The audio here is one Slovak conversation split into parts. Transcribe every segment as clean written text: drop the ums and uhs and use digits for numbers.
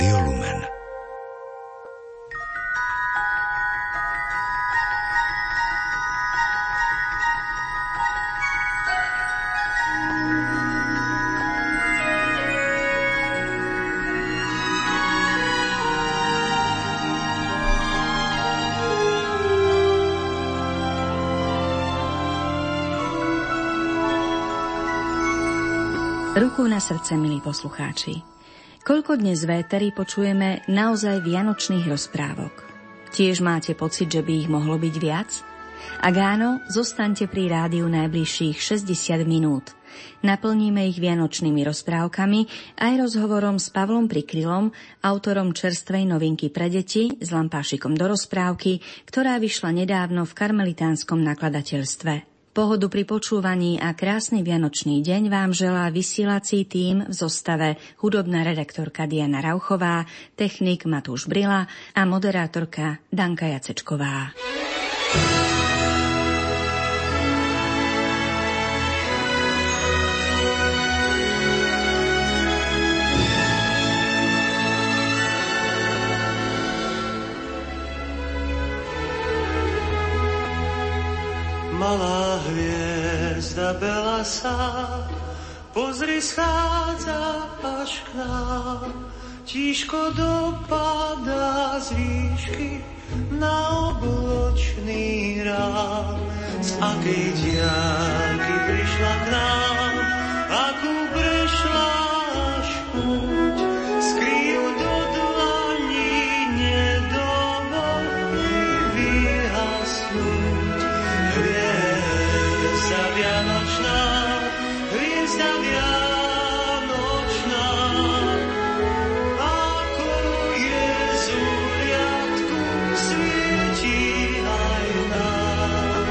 Rádio Lumen. Ruku na srdce, milí poslucháči. Koľko dnes véterí počujeme naozaj vianočných rozprávok? Tiež máte pocit, že by ich mohlo byť viac? Ak áno, zostaňte pri rádiu najbližších 60 minút. Naplníme ich vianočnými rozprávkami aj rozhovorom s Pavlom Prikrylom, autorom čerstvej novinky pre deti s lampášikom do rozprávky, ktorá vyšla nedávno v karmelitánskom nakladateľstve. Pohodu pri počúvaní a krásny vianočný deň vám želá vysielací tím v zostave hudobná redaktorka Diana Rauchová, technik Matúš Brila a moderátorka Danka Jacečková. Malá hviezda belasá, pozri, schádza až k nám. Tíško dopadá z výšky na obločný rám. Z akej diaľky prišla k nám, akú prešla až púť, skrýv do dlaní nedovolí vyhasnúť. Hviezda vianočná, ako je zuliatku, svieti aj nám.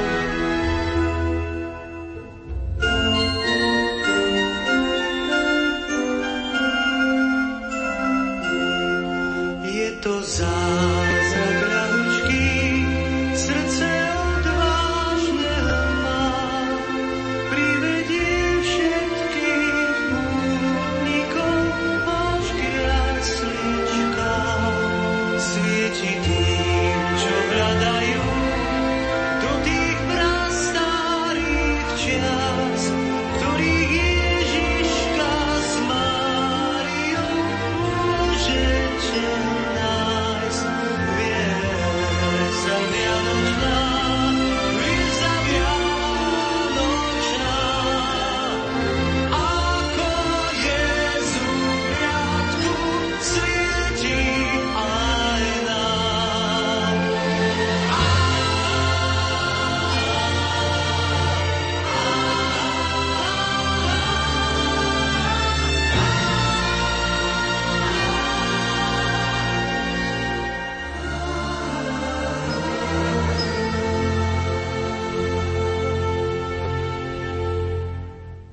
Je to zázrak ľahučky, srdce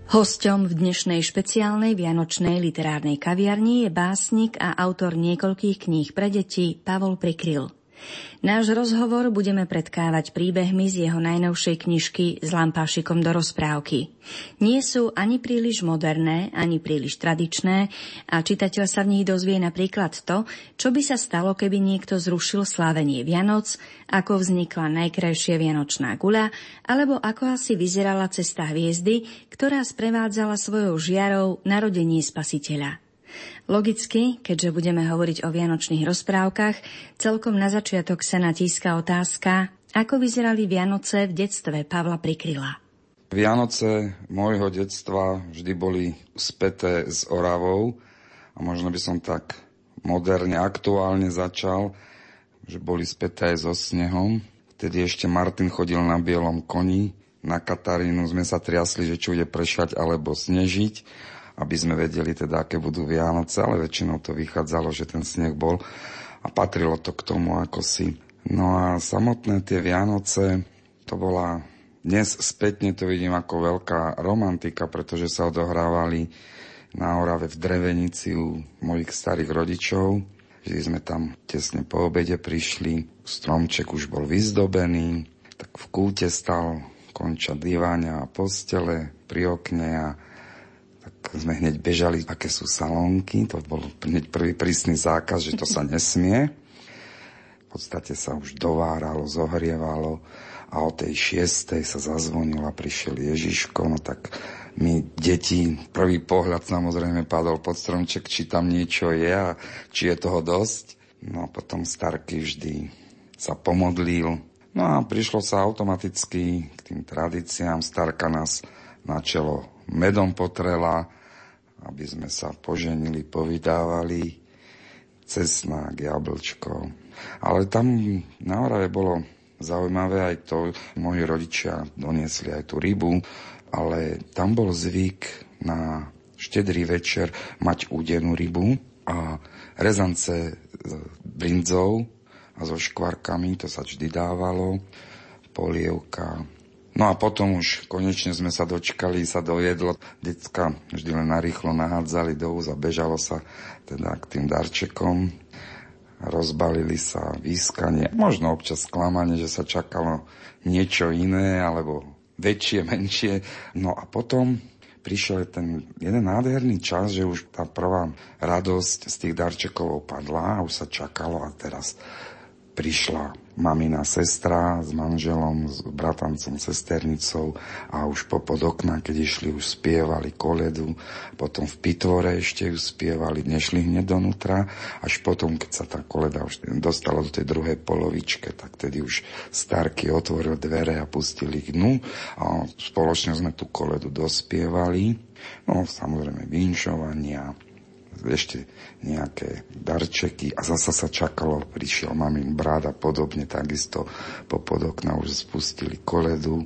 Hosťom v dnešnej špeciálnej vianočnej literárnej kaviarni je básnik a autor niekoľkých kníh pre deti Pavol Prikryl. Náš rozhovor budeme predkávať príbehmi z jeho najnovšej knižky S lampášikom do rozprávky. Nie sú ani príliš moderné, ani príliš tradičné a čitateľ sa v nich dozvie napríklad to, čo by sa stalo, keby niekto zrušil slávenie Vianoc, ako vznikla najkrajšia vianočná guľa, alebo ako asi vyzerala cesta hviezdy, ktorá sprevádzala svojou žiarou narodenie Spasiteľa. Logicky, keďže budeme hovoriť o vianočných rozprávkach, celkom na začiatok sa natíska otázka, ako vyzerali Vianoce v detstve Pavla Prikryla. Vianoce môjho detstva vždy boli späté s Oravou a možno by som tak moderne, aktuálne začal, že boli späté so snehom. Vtedy ešte Martin chodil na bielom koni, na Katarínu sme sa triasli, že či bude pršať alebo snežiť, aby sme vedeli teda, aké budú Vianoce, ale väčšinou to vychádzalo, že ten sneh bol a patrilo to k tomu ako si. No a samotné tie Vianoce, to bola, dnes spätne to vidím ako veľká romantika, pretože sa odohrávali na Orave v Drevenici u mojich starých rodičov. Vždy sme tam tesne po obede prišli, stromček už bol vyzdobený, tak v kúte stal konča diváňa a postele pri okne a tak sme hneď bežali, aké sú salónky. To bol hneď prvý prísny zákaz, že to sa nesmie. V podstate sa už dováralo, zohrievalo a o tej 6:00 sa zazvonil a prišiel Ježiško. No tak my, deti, prvý pohľad samozrejme padol pod stromček, či tam niečo je a či je toho dosť. No a potom starky vždy sa pomodlil. No a prišlo sa automaticky k tým tradíciám. Starka nás na čelo medom potrela, aby sme sa poženili, povydávali. Cesnák, jablčko. Ale tam na Orave bolo zaujímavé aj to, moji rodičia doniesli aj tú rybu, ale tam bol zvyk na štedrý večer mať údenú rybu a rezance s brindzou a so škvarkami, to sa vždy dávalo, polievka. No a potom už konečne sme sa dočkali, sa dojedlo. Decka vždy len narýchlo nahádzali do úza, bežalo sa teda k tým darčekom. Rozbalili sa výskanie, možno občas sklamanie, že sa čakalo niečo iné, alebo väčšie, menšie. No a potom prišiel ten jeden nádherný čas, že už tá prvá radosť z tých darčekov opadla a už sa čakalo a teraz prišla mamina sestra s manželom, s bratancom, sesternicou a už popod okna, keď išli, už spievali koledu, potom v pitvore ešte ju spievali, nešli hneď donútra, až potom, keď sa tá koleda už dostala do tej druhej polovičke, tak tedy už starky otvoril dvere a pustili k dnu a spoločne sme tú koledu dospievali, no samozrejme vinšovania, ešte nejaké darčeky a zasa sa čakalo, prišiel mamin brat a podobne, takisto popod okna už spustili koledu.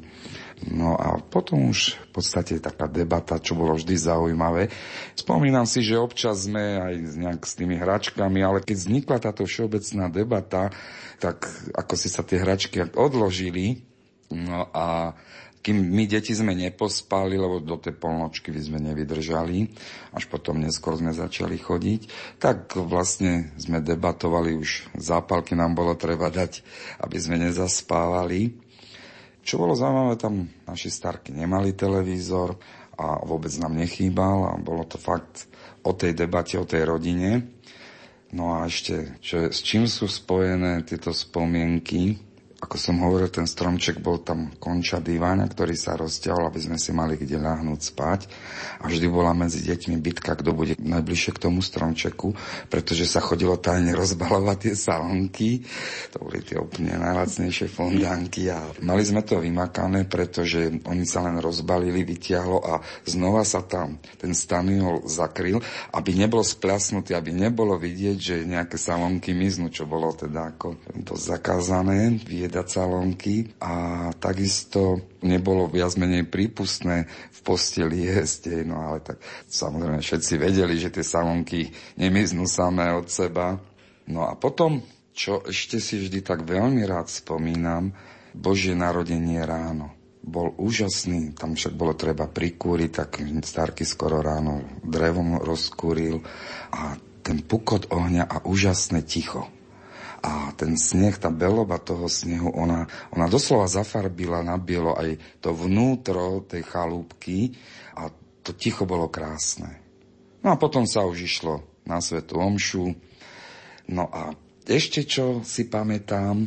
No a potom už v podstate taká debata, čo bolo vždy zaujímavé. Spomínam si, že občas sme aj nejak s tými hračkami, ale keď vznikla táto všeobecná debata, tak ako si sa tie hračky odložili, no a kým my deti sme nepospali, lebo do tej polnočky by sme nevydržali, až potom neskôr sme začali chodiť, tak vlastne sme debatovali, už zápalky nám bolo treba dať, aby sme nezaspávali. Čo bolo zaujímavé, tam naši starky nemali televízor a vôbec nám nechýbal a bolo to fakt o tej debate, o tej rodine. No a ešte, s čím sú spojené tieto spomienky? Ako som hovoril, ten stromček bol tam konča diváňa, ktorý sa rozťahol, aby sme si mali kde ľahnúť spať. A vždy bola medzi deťmi bitka, kto bude najbližšie k tomu stromčeku, pretože sa chodilo tajne rozbalovať tie salonky. To boli tie úplne najlacnejšie fondánky. A mali sme to vymakané, pretože oni sa len rozbalili, vytiahlo a znova sa tam ten staniol zakryl, aby nebol splasnutý, aby nebolo vidieť, že nejaké salonky miznú, čo bolo teda ako dosť zakázané, dať salónky a takisto nebolo viac menej prípustné v posteli jesť. No ale tak samozrejme všetci vedeli, že tie salónky nemiznú samé od seba. No a potom, čo ešte si vždy tak veľmi rád spomínam, Božie narodenie ráno. Bol úžasný, tam však bolo treba prikúriť, tak starky skoro ráno drevom rozkúril a ten pukot ohňa a úžasné ticho. A ten sneh, tá beloba toho snehu, ona doslova zafarbila na bielo aj to vnútro tej chalúbky a to ticho bolo krásne. No a potom sa už išlo na svätú omšu. No a ešte čo si pamätám,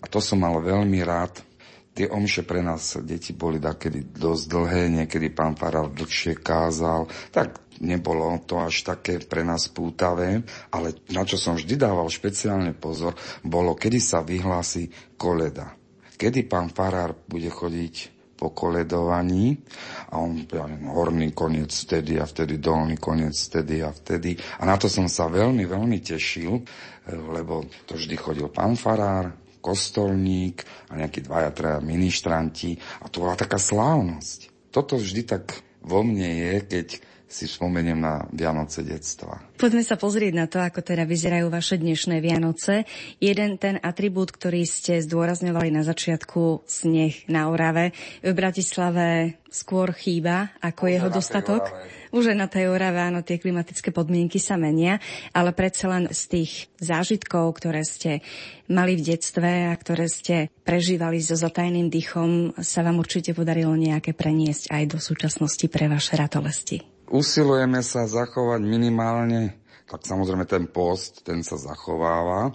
a to som mal veľmi rád, tie omše pre nás deti boli takedy dosť dlhé, niekedy pán farár dlhšie kázal, tak nebolo to až také pre nás pútavé, ale na čo som vždy dával špeciálne pozor, bolo, kedy sa vyhlási koleda. Kedy pán farár bude chodiť po koledovaní a on horný koniec vtedy a vtedy, dolný koniec vtedy a vtedy. A na to som sa veľmi, veľmi tešil, lebo to vždy chodil pán farár, kostolník a nejakí dvaja, traja ministranti a to bola taká slávnosť. Toto vždy tak vo mne je, keď si spomeniem na Vianoce detstva. Poďme sa pozrieť na to, ako teda vyzerajú vaše dnešné Vianoce. Jeden ten atribút, ktorý ste zdôrazňovali na začiatku, sneh na Orave. V Bratislave skôr chýba, ako jeho dostatok. Už na tej Orave, áno, tie klimatické podmienky sa menia, ale predsa len z tých zážitkov, ktoré ste mali v detstve a ktoré ste prežívali so zatajným dýchom, sa vám určite podarilo nejaké preniesť aj do súčasnosti pre vaše ratolesti. usilujeme sa zachovať minimálne, tak samozrejme ten post, ten sa zachováva.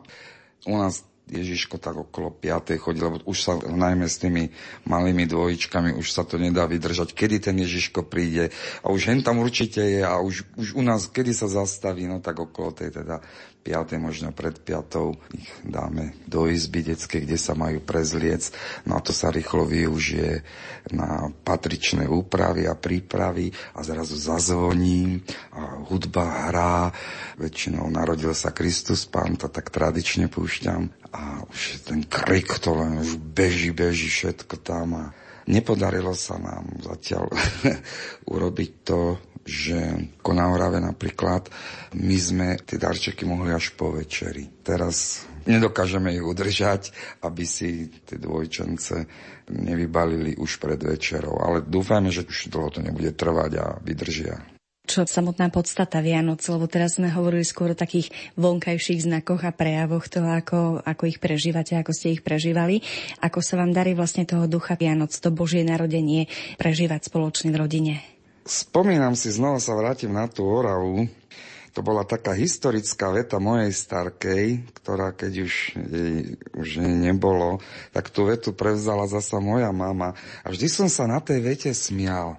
U nás Ježiško tak okolo 5. chodí, lebo už sa najmä s tými malými dvojičkami už sa to nedá vydržať, kedy ten Ježiško príde a už hen tam určite je a už u nás kedy sa zastaví, no tak okolo tej teda 5. možno pred 5. ich dáme do izby detskej, kde sa majú prezliec, no a to sa rýchlo využije na patričné úpravy a prípravy a zrazu zazvoní a hudba hrá, väčšinou Narodil sa Kristus Pán, to tak tradične púšťam. A už ten krik, to len už beží všetko tam a nepodarilo sa nám zatiaľ urobiť to, že ako na Orave napríklad my sme tie darčeky mohli až po večeri. Teraz nedokážeme ich udržať, aby si tie dvojčence nevybalili už pred večerou, ale dúfajme, že už dlho to nebude trvať a vydržia. Čo samotná podstata Vianoc, lebo teraz sme hovorili skôr o takých vonkajších znakoch a prejavoch toho, ako ich prežívate, ako ste ich prežívali. Ako sa vám darí vlastne toho ducha Vianoc, to Božie narodenie, prežívať spoločne v rodine? Spomínam si, znova sa vrátim na tú Oravu. To bola taká historická veta mojej starkej, ktorá keď už jej nebolo, tak tú vetu prevzala zasa moja mama. A vždy som sa na tej vete smial.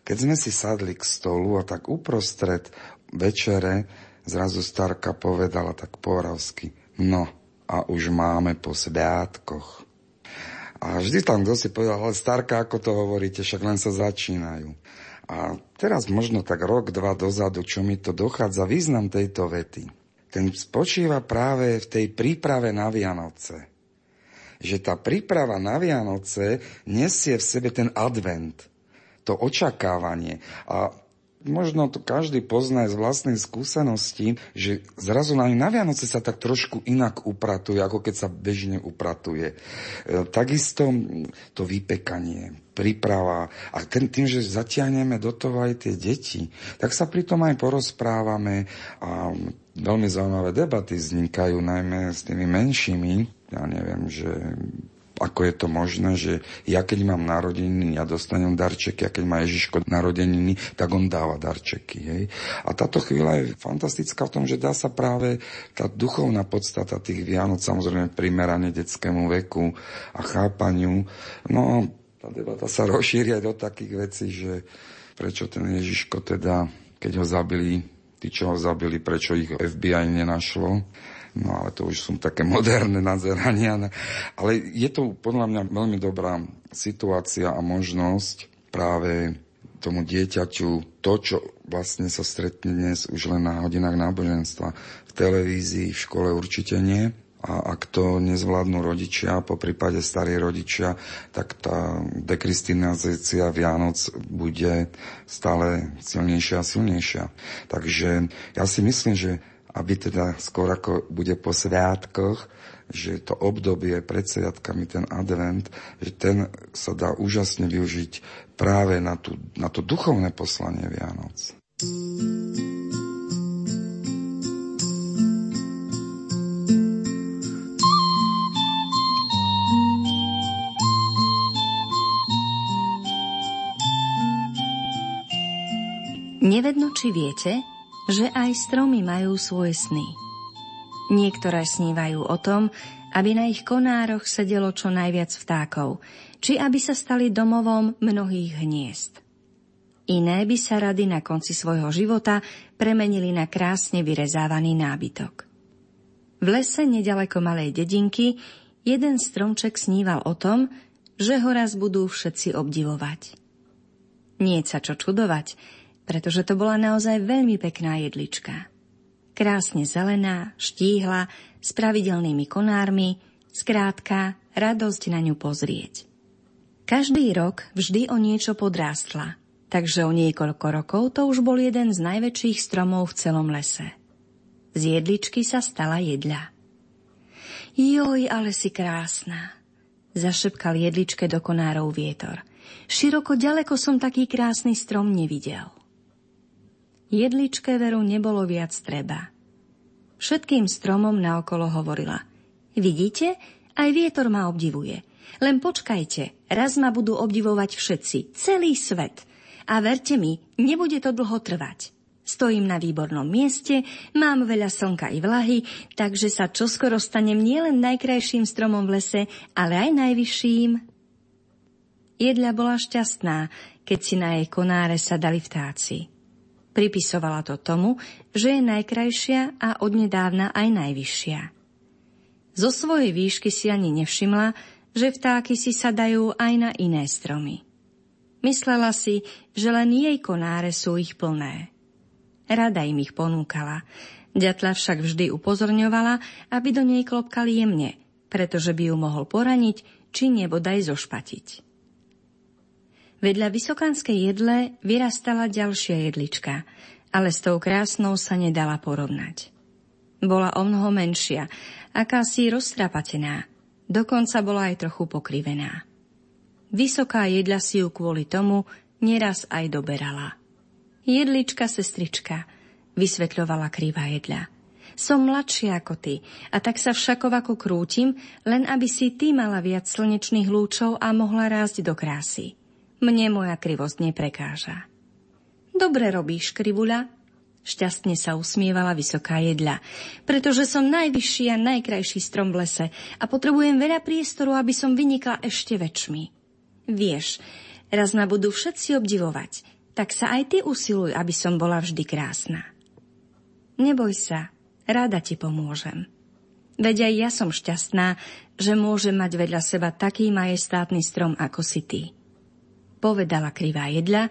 Keď sme si sadli k stolu a tak uprostred večere zrazu starka povedala tak po oravsky: no a už máme po sviatkoch. A vždy tam kto si povedal: ale starka, ako to hovoríte, však len sa začínajú. A teraz možno tak rok, dva dozadu, čo mi to dochádza, význam tejto vety. Ten spočíva práve v tej príprave na Vianoce. Že tá príprava na Vianoce nesie v sebe ten advent, to očakávanie. A možno to každý pozná z vlastnej skúsenosti, že zrazu na Vianoce sa tak trošku inak upratuje, ako keď sa bežne upratuje. Takisto to vypekanie, príprava. A tým, že zatiahneme do toho aj tie deti, tak sa pri tom aj porozprávame. A veľmi zaujímavé debaty vznikajú, najmä s tými menšími. Ja neviem, že ako je to možné, že ja keď mám narodeniny, ja dostanem darčeky, a keď má Ježiško narodeniny, tak on dáva darčeky. Hej? A táto chvíľa je fantastická v tom, že dá sa práve tá duchovná podstata tých Vianoc, samozrejme primerane detskému veku a chápaniu. No tá debata sa rozšíri aj do takých vecí, že prečo ten Ježiško teda, keď ho zabili, tí, čo ho zabili, prečo ich FBI nenašlo. No ale to už sú také moderné nazerania. Ale je to podľa mňa veľmi dobrá situácia a možnosť práve tomu dieťaťu to, čo vlastne sa stretne dnes už len na hodinách náboženstva. V televízii, v škole určite nie. A ak to nezvládnu rodičia, po prípade starí rodičia, tak tá dekristinizácia Vianoc bude stále silnejšia a silnejšia. Takže ja si myslím, že aby teda skôr ako bude po sviatkoch, že to obdobie pred sviatkami, ten advent, že ten sa dá úžasne využiť práve na to duchovné poslanie Vianoc. Nevedno, či viete, že aj stromy majú svoje sny. Niektoré snívajú o tom, aby na ich konároch sedelo čo najviac vtákov, či aby sa stali domovom mnohých hniezd. Iné by sa rady na konci svojho života premenili na krásne vyrezávaný nábytok. V lese nedaleko malej dedinky jeden stromček sníval o tom, že ho raz budú všetci obdivovať. Nie sa čo čudovať, pretože to bola naozaj veľmi pekná jedlička. Krásne zelená, štíhla, s pravidelnými konármi, skrátka radosť na ňu pozrieť. Každý rok vždy o niečo podrástla, takže o niekoľko rokov to už bol jeden z najväčších stromov v celom lese. Z jedličky sa stala jedľa. Joj, ale si krásna, zašepkal jedličke do konárov vietor. Široko ďaleko som taký krásny strom nevidel. Jedličke veru nebolo viac treba. Všetkým stromom naokolo hovorila: vidíte, aj vietor ma obdivuje. Len počkajte, raz ma budú obdivovať všetci, celý svet. A A verte mi, nebude to dlho trvať. Stojím na výbornom mieste, mám veľa slnka i vlahy, takže sa čoskoro stanem nielen najkrajším stromom v lese, ale aj najvyšším. Jedľa bola šťastná, keď si na jej konáre sadali vtáci. Pripisovala to tomu, že je najkrajšia a odnedávna aj najvyššia. Zo svojej výšky si ani nevšimla, že vtáky si sadajú aj na iné stromy. Myslela si, že len jej konáre sú ich plné. Rada im ich ponúkala. Ďatla však vždy upozorňovala, aby do nej klopkal jemne, pretože by ju mohol poraniť či nebodaj zošpatiť. Vedľa vysokánskej jedle vyrastala ďalšia jedlička, ale s tou krásnou sa nedala porovnať. Bola omnoho menšia, akási roztrapatená, dokonca bola aj trochu pokrivená. Vysoká jedľa si ju kvôli tomu neraz aj doberala. Jedlička, sestrička, vysvetľovala krivá jedľa. Som mladšia ako ty, a tak sa všakovako krútim, len aby si ty mala viac slnečných lúčov a mohla rásť do krásy. Mne moja krivosť neprekáža. Dobre robíš, krivuľa, šťastne sa usmievala vysoká jedľa, pretože som najvyšší a najkrajší strom v lese a potrebujem veľa priestoru, aby som vynikla ešte väčšmi. Vieš, raz ma budú všetci obdivovať, tak sa aj ty usiluj, aby som bola vždy krásna. Neboj sa, rada ti pomôžem. Veď aj ja som šťastná, že môžem mať vedľa seba taký majestátny strom ako si ty. Povedala krivá jedľa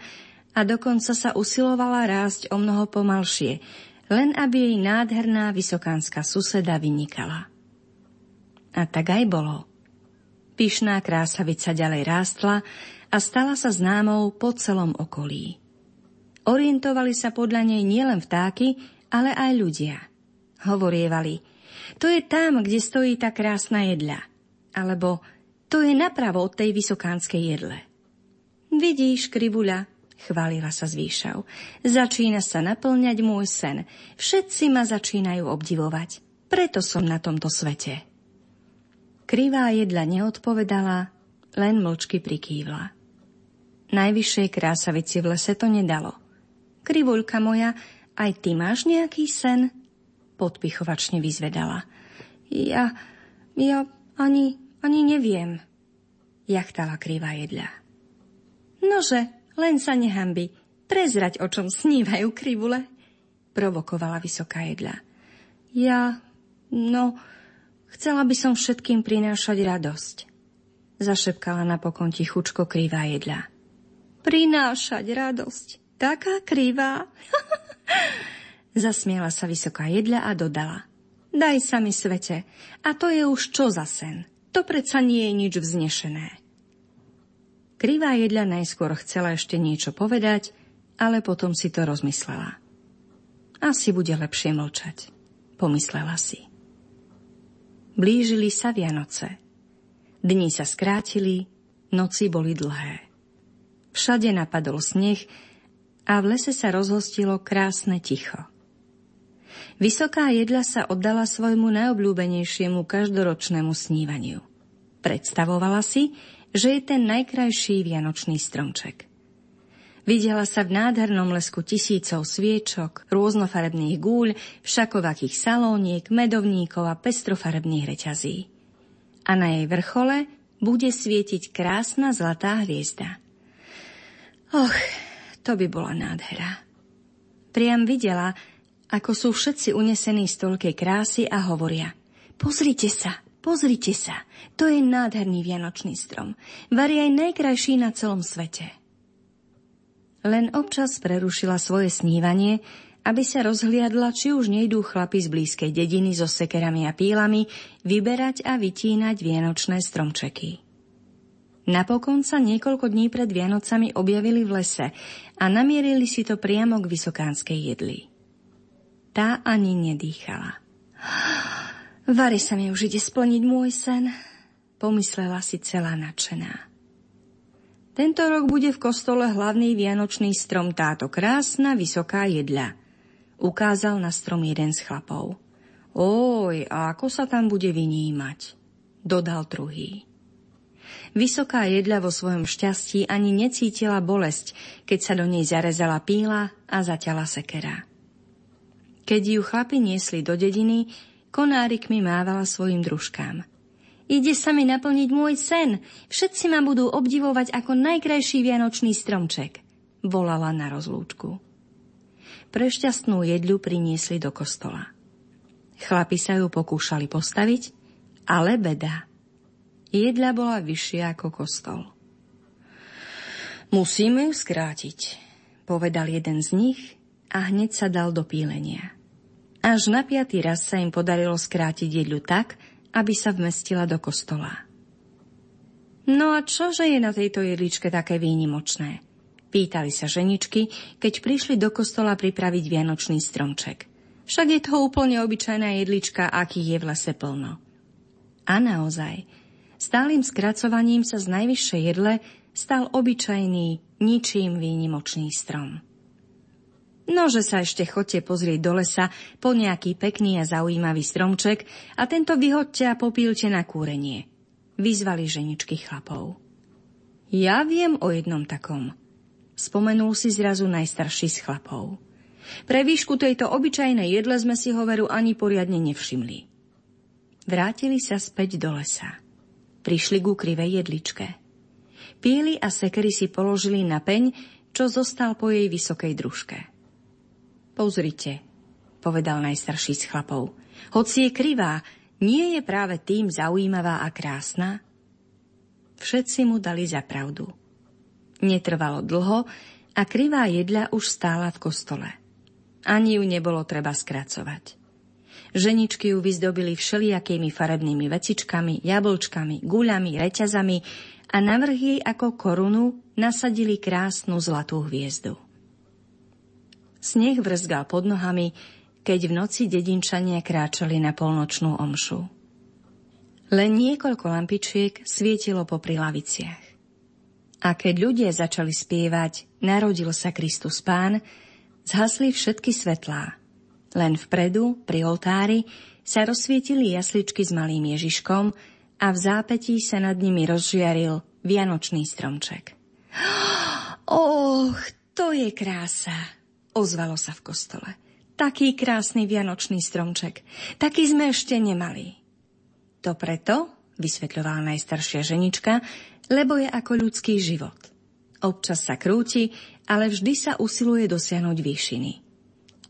a dokonca sa usilovala rásť omnoho pomalšie, len aby jej nádherná vysokánska suseda vynikala. A tak aj bolo. Pyšná krásavica ďalej rástla a stala sa známou po celom okolí. Orientovali sa podľa nej nielen vtáky, ale aj ľudia. Hovorievali, to je tam, kde stojí tá krásna jedľa, alebo to je napravo od tej vysokánskej jedle. Vidíš, krivuľa, chválila sa z výšav, začína sa naplňať môj sen, všetci ma začínajú obdivovať, preto som na tomto svete. Krivá jedľa neodpovedala, len mlčky prikývla. Najvyššej krásavici v lese to nedalo. Krivuľka moja, aj ty máš nejaký sen? Podpichovačne vyzvedala. Ja ani neviem, jachtala krivá jedľa. Nože, len sa nehanbi, prezrať, o čom snívajú krivule, provokovala vysoká jedľa. Chcela by som všetkým prinášať radosť, zašepkala napokon tichučko krivá jedľa. Prinášať radosť, taká krivá. Zasmiala sa vysoká jedľa a dodala. Daj sa mi svete, a to je už čo za sen, to predsa nie je nič vznešené. Krivá jedľa najskôr chcela ešte niečo povedať, ale potom si to rozmyslela. Asi bude lepšie mlčať, pomyslela si. Blížili sa Vianoce. Dni sa skrátili, noci boli dlhé. Všade napadol sneh a v lese sa rozhostilo krásne ticho. Vysoká jedľa sa oddala svojmu najobľúbenejšiemu každoročnému snívaniu. Predstavovala si, že je ten najkrajší vianočný stromček. Videla sa v nádhernom lesku tisícov sviečok, rôznofarebných gúľ, všakovakých salóniek, medovníkov a pestrofarebných reťazí. A na jej vrchole bude svietiť krásna zlatá hviezda. Och, to by bola nádhera. Priam videla, ako sú všetci unesení z toľkej krásy a hovoria: Pozrite sa, to je nádherný vianočný strom, varí aj najkrajší na celom svete. Len občas prerušila svoje snívanie, aby sa rozhliadla, či už nejdú chlapi z blízkej dediny so sekerami a pílami vyberať a vytínať vianočné stromčeky. Napokon sa niekoľko dní pred Vianocami objavili v lese a namierili si to priamo k vysokánskej jedli. Tá ani nedýchala. Vary sa mi už ide splniť môj sen, pomyslela si celá nadšená. Tento rok bude v kostole hlavný vianočný strom táto krásna vysoká jedľa. Ukázal na strom jeden z chlapov. Oj, a ako sa tam bude vynímať, dodal druhý. Vysoká jedľa vo svojom šťastí ani necítila bolesť, keď sa do nej zarezala píla a zaťala sekera. Keď ju chlapi niesli do dediny, konárikmi mávala svojim družkám. Ide sa mi naplniť môj sen, všetci ma budú obdivovať ako najkrajší vianočný stromček, volala na rozlúčku. Prešťastnú jedľu priniesli do kostola. Chlapi sa ju pokúšali postaviť, ale beda. Jedľa bola vyššia ako kostol. Musíme ju skrátiť, povedal jeden z nich a hneď sa dal do pílenia. Až na 5. raz sa im podarilo skrátiť jedľu tak, aby sa vmestila do kostola. No a čože je na tejto jedličke také výnimočné? Pýtali sa ženičky, keď prišli do kostola pripraviť vianočný stromček. Však je to úplne obyčajná jedlička, aký je v lese plno. A naozaj, stálym skracovaním sa z najvyššej jedle stal obyčajný, ničím výnimočný strom. Nože sa ešte chodte pozrieť do lesa po nejaký pekný a zaujímavý stromček a tento vyhodte a popílte na kúrenie, vyzvali ženičky chlapov. Ja viem o jednom takom, spomenul si zrazu najstarší z chlapov. Pre výšku tejto obyčajnej jedle sme si ho veru ani poriadne nevšimli. Vrátili sa späť do lesa. Prišli ku krivej jedličke. Píly a sekery si položili na peň, čo zostal po jej vysokej družke. Pozrite, povedal najstarší z chlapov, hoci je krivá, nie je práve tým zaujímavá a krásna? Všetci mu dali za pravdu. Netrvalo dlho a krivá jedľa už stála v kostole. Ani ju nebolo treba skracovať. Ženičky ju vyzdobili všelijakými farebnými vecičkami, jablčkami, guľami, reťazami a navrh jej ako korunu nasadili krásnu zlatú hviezdu. Sneh vrzgal pod nohami, keď v noci dedinčania kráčali na polnočnú omšu. Len niekoľko lampičiek svietilo popri laviciach. A keď ľudia začali spievať Narodil sa Kristus Pán, zhasli všetky svetlá. Len vpredu, pri oltári, sa rozsvietili jasličky s malým Ježiškom a v zápätí sa nad nimi rozžiaril vianočný stromček. Och, to je krása! Ozvalo sa v kostole. Taký krásny vianočný stromček. Taký sme ešte nemali. To preto, vysvetľovala najstaršia ženička, lebo je ako ľudský život. Občas sa krúti, ale vždy sa usiluje dosiahnuť výšiny.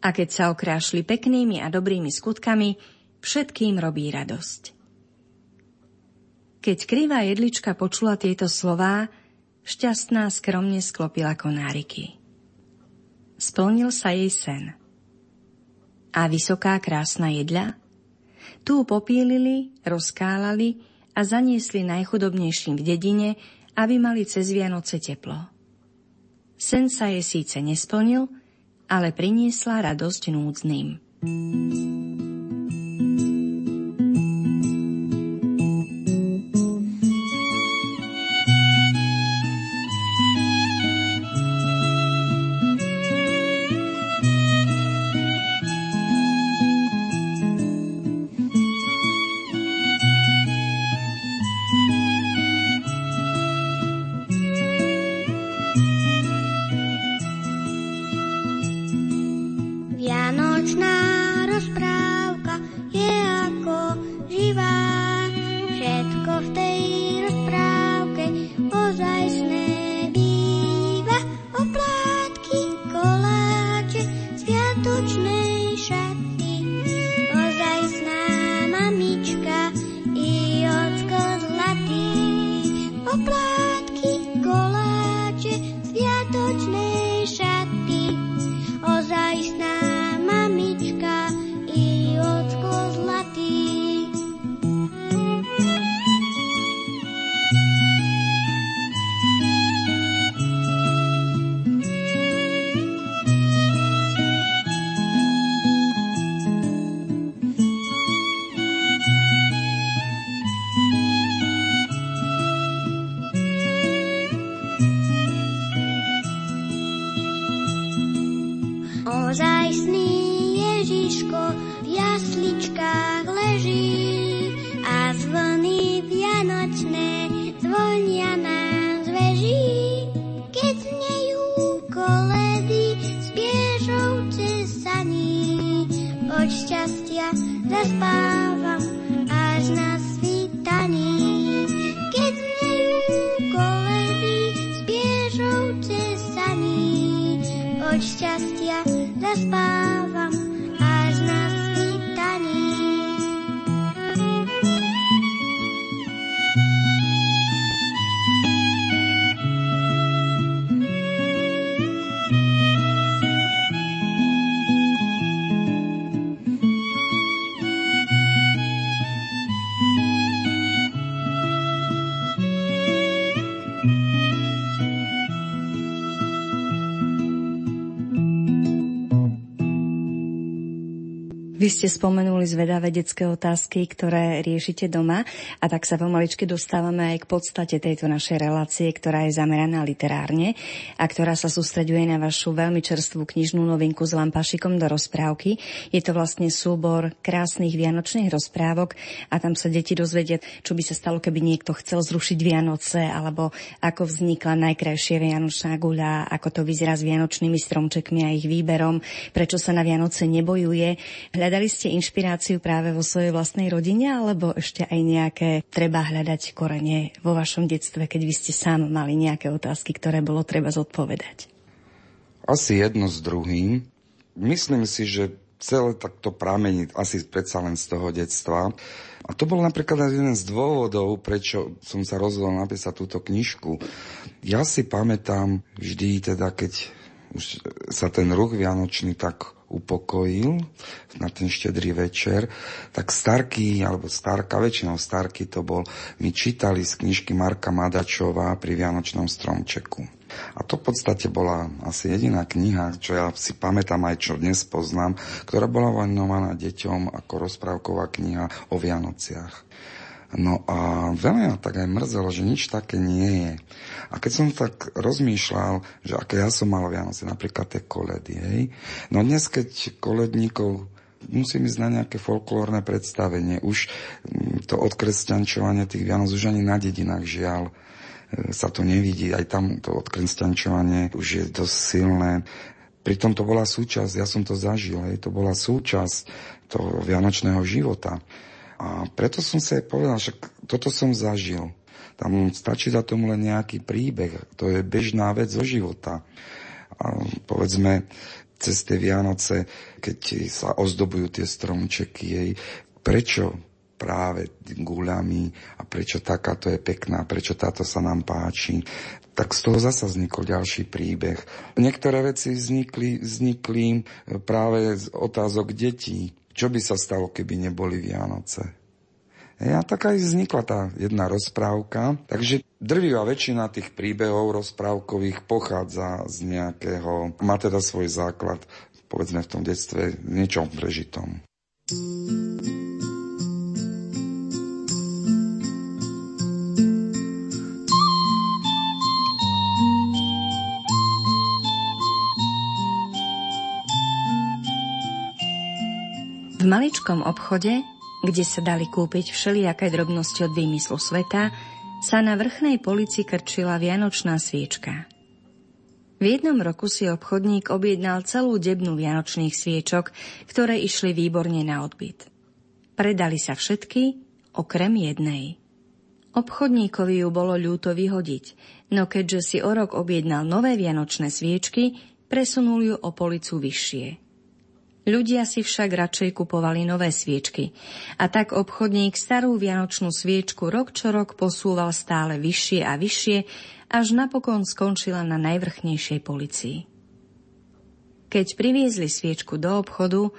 A keď sa okrášli peknými a dobrými skutkami, všetkým robí radosť. Keď krivá jedlička počula tieto slová, šťastná skromne sklopila konáriky. Splnil sa jej sen. A vysoká krásna jedľa? Tu popílili, rozkálali a zaniesli najchudobnejším v dedine, aby mali cez Vianoce teplo. Sen sa jej síce nesplnil, ale priniesla radosť núdznym. Ozajstný Ježiško v jasličkách leží a zvony vianočné zvonia. šťastia zaspávam až na svítaní. Keď mne kolebí s piežou česaní, od šťastia zaspávam až na svítaní. Vy ste spomenuli zvedavé detské otázky, ktoré riešite doma, a tak sa pomaličky dostávame aj k podstate tejto našej relácie, ktorá je zameraná literárne a ktorá sa sústreďuje na vašu veľmi čerstvú knižnú novinku S lampašikom do rozprávky. Je to vlastne súbor krásnych vianočných rozprávok a tam sa deti dozvedia, čo by sa stalo, keby niekto chcel zrušiť Vianoce, alebo ako vznikla najkrajšia vianočná guľa, ako to vyzerá s vianočnými stromčekmi a ich výberom, prečo sa na Vianoce nebojuje. Hľadali ste inšpiráciu práve vo svojej vlastnej rodine, alebo ešte aj nejaké treba hľadať korene vo vašom detstve, keď vy ste sám mali nejaké otázky, ktoré bolo treba zodpovedať? Asi jedno s druhým. Myslím si, že celé takto pramení asi predsa len z toho detstva. A to bol napríklad jeden z dôvodov, prečo som sa rozhodol napísať túto knižku. Ja si pamätám vždy, teda keď už sa ten ruch vianočný tak upokojil na ten štedrý večer, tak starky, alebo starka, väčšinou starky to bol, my čítali z knižky Marka Madačova Pri vianočnom stromčeku. A to v podstate bola asi jediná kniha, čo ja si pamätám aj čo dnes poznám, ktorá bola venovaná deťom ako rozprávková kniha o Vianociach. No a veľmi ma tak aj mrzelo, že nič také nie je. A keď som tak rozmýšľal, že aké ja som mal Vianoce, napríklad tie koledy, hej. No dnes, keď koledníkov musím ísť na nejaké folklórne predstavenie, už to odkresťančovanie tých Vianoc už ani na dedinách žiaľ sa to nevidí. Aj tam to odkresťančovanie už je dosť silné. Pritom to bola súčasť, ja som to zažil, hej. To bola súčasť toho vianočného života. A preto som si aj povedal, že toto som zažil. Tam stačí za tomu len nejaký príbeh. To je bežná vec zo života. A povedzme, cez tie Vianoce, keď sa ozdobujú tie stromčeky, jej, prečo práve guľami a prečo takáto je pekná, prečo táto sa nám páči. Tak z toho zasa vznikol ďalší príbeh. Niektoré veci vznikli práve z otázok detí. Čo by sa stalo, keby neboli Vianoce? A tak aj vznikla tá jedna rozprávka. Takže drvivá väčšina tých príbehov rozprávkových pochádza z nejakého, má teda svoj základ, povedzme v tom detstve, niečom prežitom. V maličkom obchode, kde sa dali kúpiť všelijaké drobnosti od výmyslu sveta, sa na vrchnej polici krčila vianočná sviečka. V jednom roku si obchodník objednal celú debnu vianočných sviečok, ktoré išli výborne na odbyt. Predali sa všetky, okrem jednej. Obchodníkovi ju bolo ľúto vyhodiť, no keďže si o rok objednal nové vianočné sviečky, presunul ju o policu vyššie. Ľudia si však radšej kupovali nové sviečky. A tak obchodník starú vianočnú sviečku rok čo rok posúval stále vyššie a vyššie, až napokon skončila na najvrchnejšej policii. Keď priviezli sviečku do obchodu,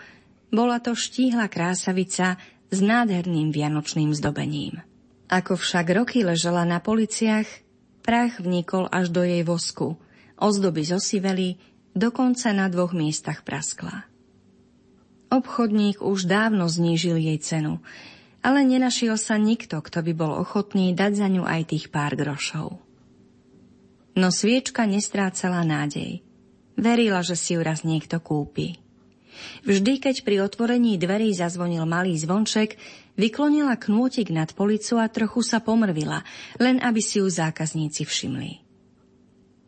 bola to štíhla krásavica s nádherným vianočným zdobením. Ako však roky ležela na policiach, prach vnikol až do jej vosku, ozdoby zosiveli, dokonca na dvoch miestach praskla. Obchodník už dávno znížil jej cenu, ale nenašiel sa nikto, kto by bol ochotný dať za ňu aj tých pár grošov. No sviečka nestrácala nádej. Verila, že si ju raz niekto kúpi. Vždy, keď pri otvorení dverí zazvonil malý zvonček, vyklonila knôtik nad policu a trochu sa pomrvila, len aby si ju zákazníci všimli.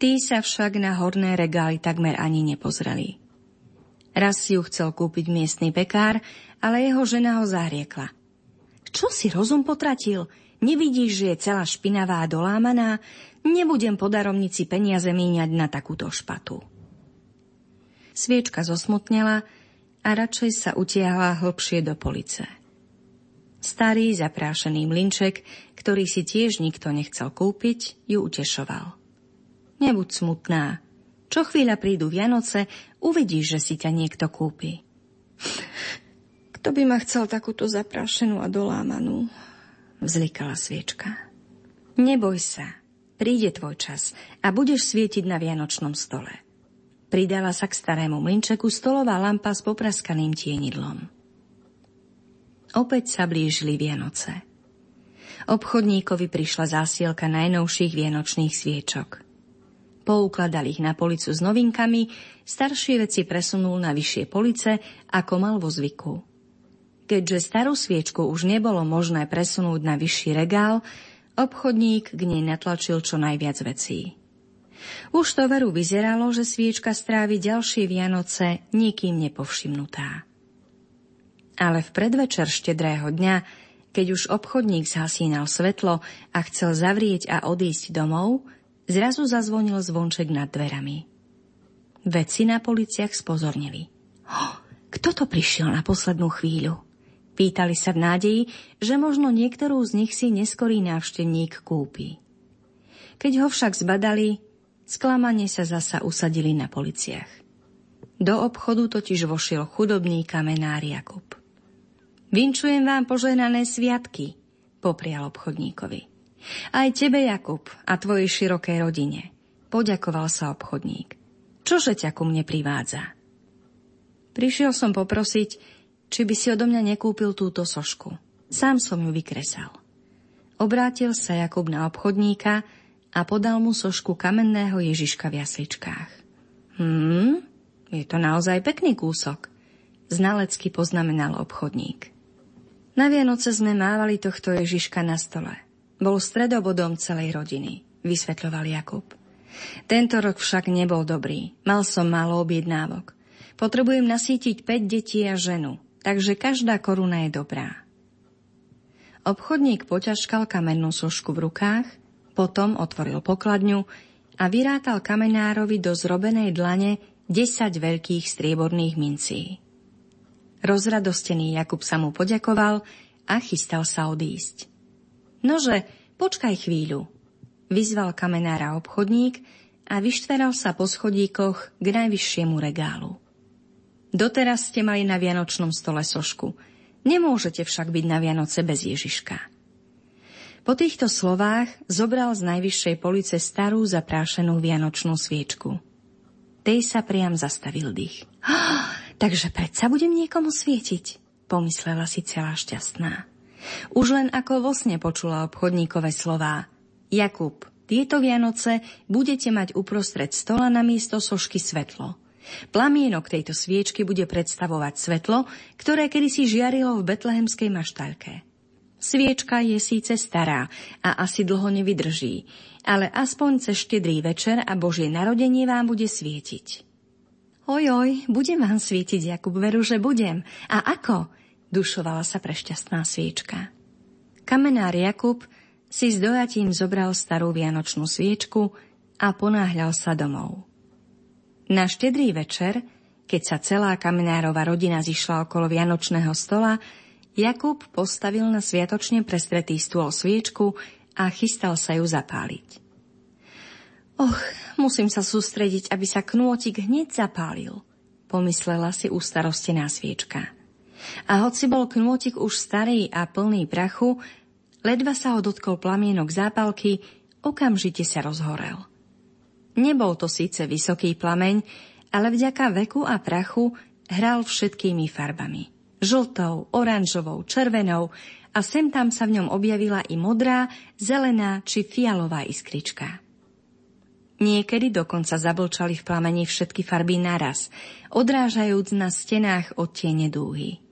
Tí sa však na horné regály takmer ani nepozreli. Raz si ju chcel kúpiť miestny pekár, ale jeho žena ho zariekla. Čo si rozum potratil? Nevidíš, že je celá špinavá a dolámaná? Nebudem po darovnici peniaze míňať na takúto špatu. Sviečka zosmutnela a radšej sa utiahla hlbšie do police. Starý zaprášený mlynček, ktorý si tiež nikto nechcel kúpiť, ju utešoval. Nebuď smutná. Čo chvíľa prídu Vianoce, uvidíš, že si ťa niekto kúpi. Kto by ma chcel takúto zaprášenú a dolámanú? Vzlikala sviečka. Neboj sa, príde tvoj čas a budeš svietiť na vianočnom stole. Pridala sa k starému mlynčeku stolová lampa s popraskaným tienidlom. Opäť sa blížili Vianoce. Obchodníkovi prišla zásielka najnovších vianočných sviečok. Poukladal ich na policu s novinkami, staršie veci presunul na vyššie police, ako mal vo zvyku. Keďže starú sviečku už nebolo možné presunúť na vyšší regál, obchodník k nej natlačil čo najviac vecí. Už to veru vyzeralo, že sviečka strávi ďalšie Vianoce nikým nepovšimnutá. Ale v predvečer štedrého dňa, keď už obchodník zhasínal svetlo a chcel zavrieť a odísť domov, zrazu zazvonil zvonček nad dverami. Vedci na policiach spozornili. Kto to prišiel na poslednú chvíľu? Pýtali sa v nádeji, že možno niektorú z nich si neskorý návštevník kúpi. Keď ho však zbadali, sklamane sa zasa usadili na policiach. Do obchodu totiž vošiel chudobný kamenár Jakub. Vinčujem vám požehnané sviatky, poprial obchodníkovi. Aj tebe, Jakub, a tvojej širokej rodine, poďakoval sa obchodník. Čože ťa ku mne privádza? Prišiel som poprosiť, či by si odo mňa nekúpil túto sošku. Sám som ju vykresal. Obrátil sa Jakub na obchodníka a podal mu sošku kamenného Ježiška v jasličkách. Je to naozaj pekný kúsok, znalecky poznamenal obchodník. Na Vianoce sme mávali tohto Ježiška na stole. Bol stredobodom celej rodiny, vysvetľoval Jakub. Tento rok však nebol dobrý, mal som málo objednávok. Potrebujem nasítiť 5 detí a ženu, takže každá koruna je dobrá. Obchodník poťažkal kamennú sošku v rukách, potom otvoril pokladňu a vyrátal kamenárovi do zrobenej dlane 10 veľkých strieborných mincí. Rozradostený Jakub sa mu poďakoval a chystal sa odísť. Nože, počkaj chvíľu, vyzval kamenára obchodník a vyštveral sa po schodíkoch k najvyššiemu regálu. Doteraz ste mali na vianočnom stole sošku, nemôžete však byť na Vianoce bez Ježiška. Po týchto slovách zobral z najvyššej police starú zaprášenú vianočnú sviečku. Tej sa priam zastavil dých. Takže predsa budem niekomu svietiť, pomyslela si celá šťastná. Už len ako vo sne počula obchodníkové slová. Jakub, tieto Vianoce budete mať uprostred stola namiesto sošky svetlo. Plamienok tejto sviečky bude predstavovať svetlo, ktoré kedysi žiarilo v betlehemskej maštaľke. Sviečka je síce stará a asi dlho nevydrží, ale aspoň cez štedrý večer a Božie narodenie vám bude svietiť. Ojoj, budem vám svietiť, Jakub, veru, že budem. A ako? Dušovala sa prešťastná sviečka. Kamenár Jakub si s dojatím zobral starú vianočnú sviečku a ponáhľal sa domov. Na štedrý večer, keď sa celá kamenárova rodina zišla okolo vianočného stola, Jakub postavil na sviatočne prestretý stôl sviečku a chystal sa ju zapáliť. Musím sa sústrediť, aby sa knôtik hneď zapálil, pomyslela si ustarostená sviečka. A hoci bol knôtik už starý a plný prachu, ledva sa ho dotkol plamienok zápalky, okamžite sa rozhorel. Nebol to síce vysoký plameň, ale vďaka veku a prachu hral všetkými farbami. Žltou, oranžovou, červenou a sem tam sa v ňom objavila i modrá, zelená či fialová iskrička. Niekedy dokonca zablčali v plameni všetky farby naraz, odrážajúc na stenách odtiene dúhy.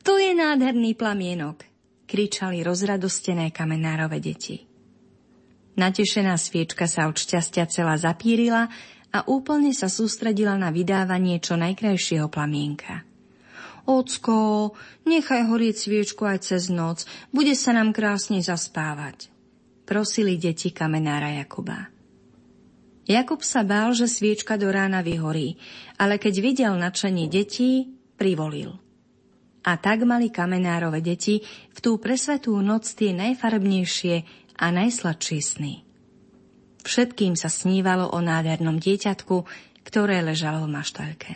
To je nádherný plamienok, kričali rozradostené kamenárove deti. Natešená sviečka sa od šťastia celá zapírila a úplne sa sústredila na vydávanie čo najkrajšieho plamienka. Ocko, nechaj horieť sviečku aj cez noc, bude sa nám krásne zaspávať, prosili deti kamenára Jakuba. Jakub sa bál, že sviečka do rána vyhorí, ale keď videl nadšenie detí, privolil. A tak mali kamenárove deti v tú presvetú noc tie najfarebnejšie a najsladšie sny. Všetkým sa snívalo o nádhernom dieťatku, ktoré ležalo v maštaľke.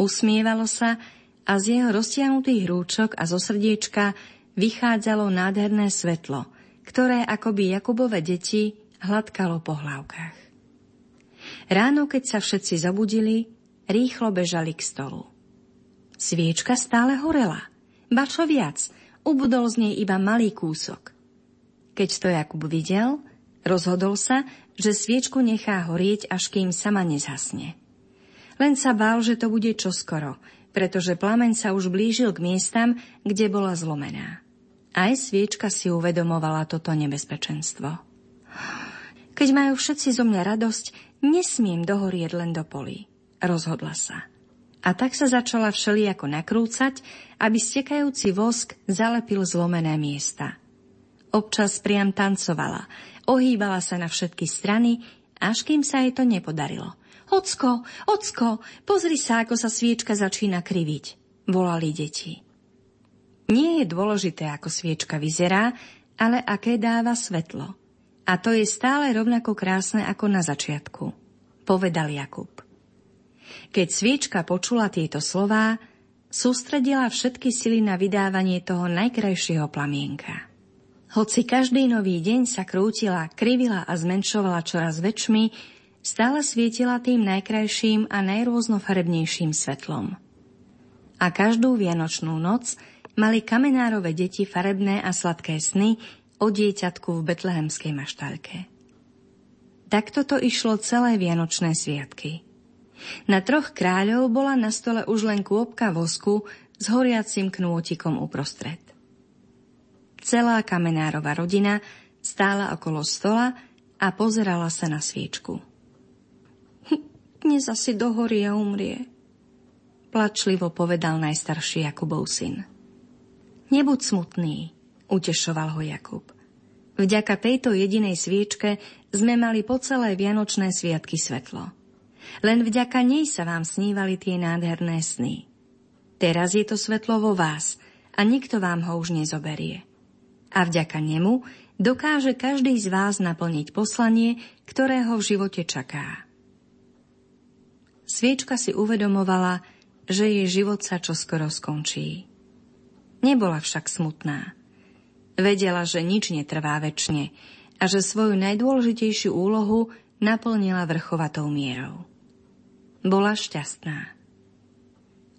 Usmievalo sa a z jeho roztiahnutých rúčok a zo srdiečka vychádzalo nádherné svetlo, ktoré akoby Jakubove deti hladkalo po hlavkách. Ráno, keď sa všetci zobudili, rýchlo bežali k stolu. Sviečka stále horela. Ba čo viac, ubudol z nej iba malý kúsok. Keď to Jakub videl, rozhodol sa, že sviečku nechá horieť, až kým sama nezhasne. Len sa bál, že to bude čoskoro, pretože plameň sa už blížil k miestam, kde bola zlomená. Aj sviečka si uvedomovala toto nebezpečenstvo. Keď majú všetci zo mňa radosť, nesmiem dohorieť len do polí, rozhodla sa. A tak sa začala všelijako nakrúcať, aby stekajúci vosk zalepil zlomené miesta. Občas priam tancovala, ohýbala sa na všetky strany, až kým sa jej to nepodarilo. Ocko, ocko, pozri sa, ako sa sviečka začína kriviť, volali deti. Nie je dôležité, ako sviečka vyzerá, ale aké dáva svetlo. A to je stále rovnako krásne ako na začiatku, povedal Jakub. Keď sviečka počula tieto slová, sústredila všetky sily na vydávanie toho najkrajšieho plamienka. Hoci každý nový deň sa krútila, krivila a zmenšovala čoraz väčšmi, stále svietila tým najkrajším a najrôznofarebnejším svetlom. A každú vianočnú noc mali kamenárove deti farebné a sladké sny o dieťatku v betlehemskej maštaľke. Takto to išlo celé vianočné sviatky. Na troch kráľov bola na stole už len kôpka vosku s horiacim knôtikom uprostred. Celá kamenárova rodina stála okolo stola a pozerala sa na sviečku. Dnes asi dohorí a umrie, plačlivo povedal najstarší Jakubov syn. Nebuď smutný, utešoval ho Jakub. Vďaka tejto jedinej sviečke sme mali po celé vianočné sviatky svetlo. Len vďaka nej sa vám snívali tie nádherné sny. Teraz je to svetlo vo vás a nikto vám ho už nezoberie. A vďaka nemu dokáže každý z vás naplniť poslanie, ktoré ho v živote čaká. Sviečka si uvedomovala, že jej život sa čoskoro skončí. Nebola však smutná. Vedela, že nič netrvá večne a že svoju najdôležitejšiu úlohu naplnila vrchovatou mierou. Bola šťastná.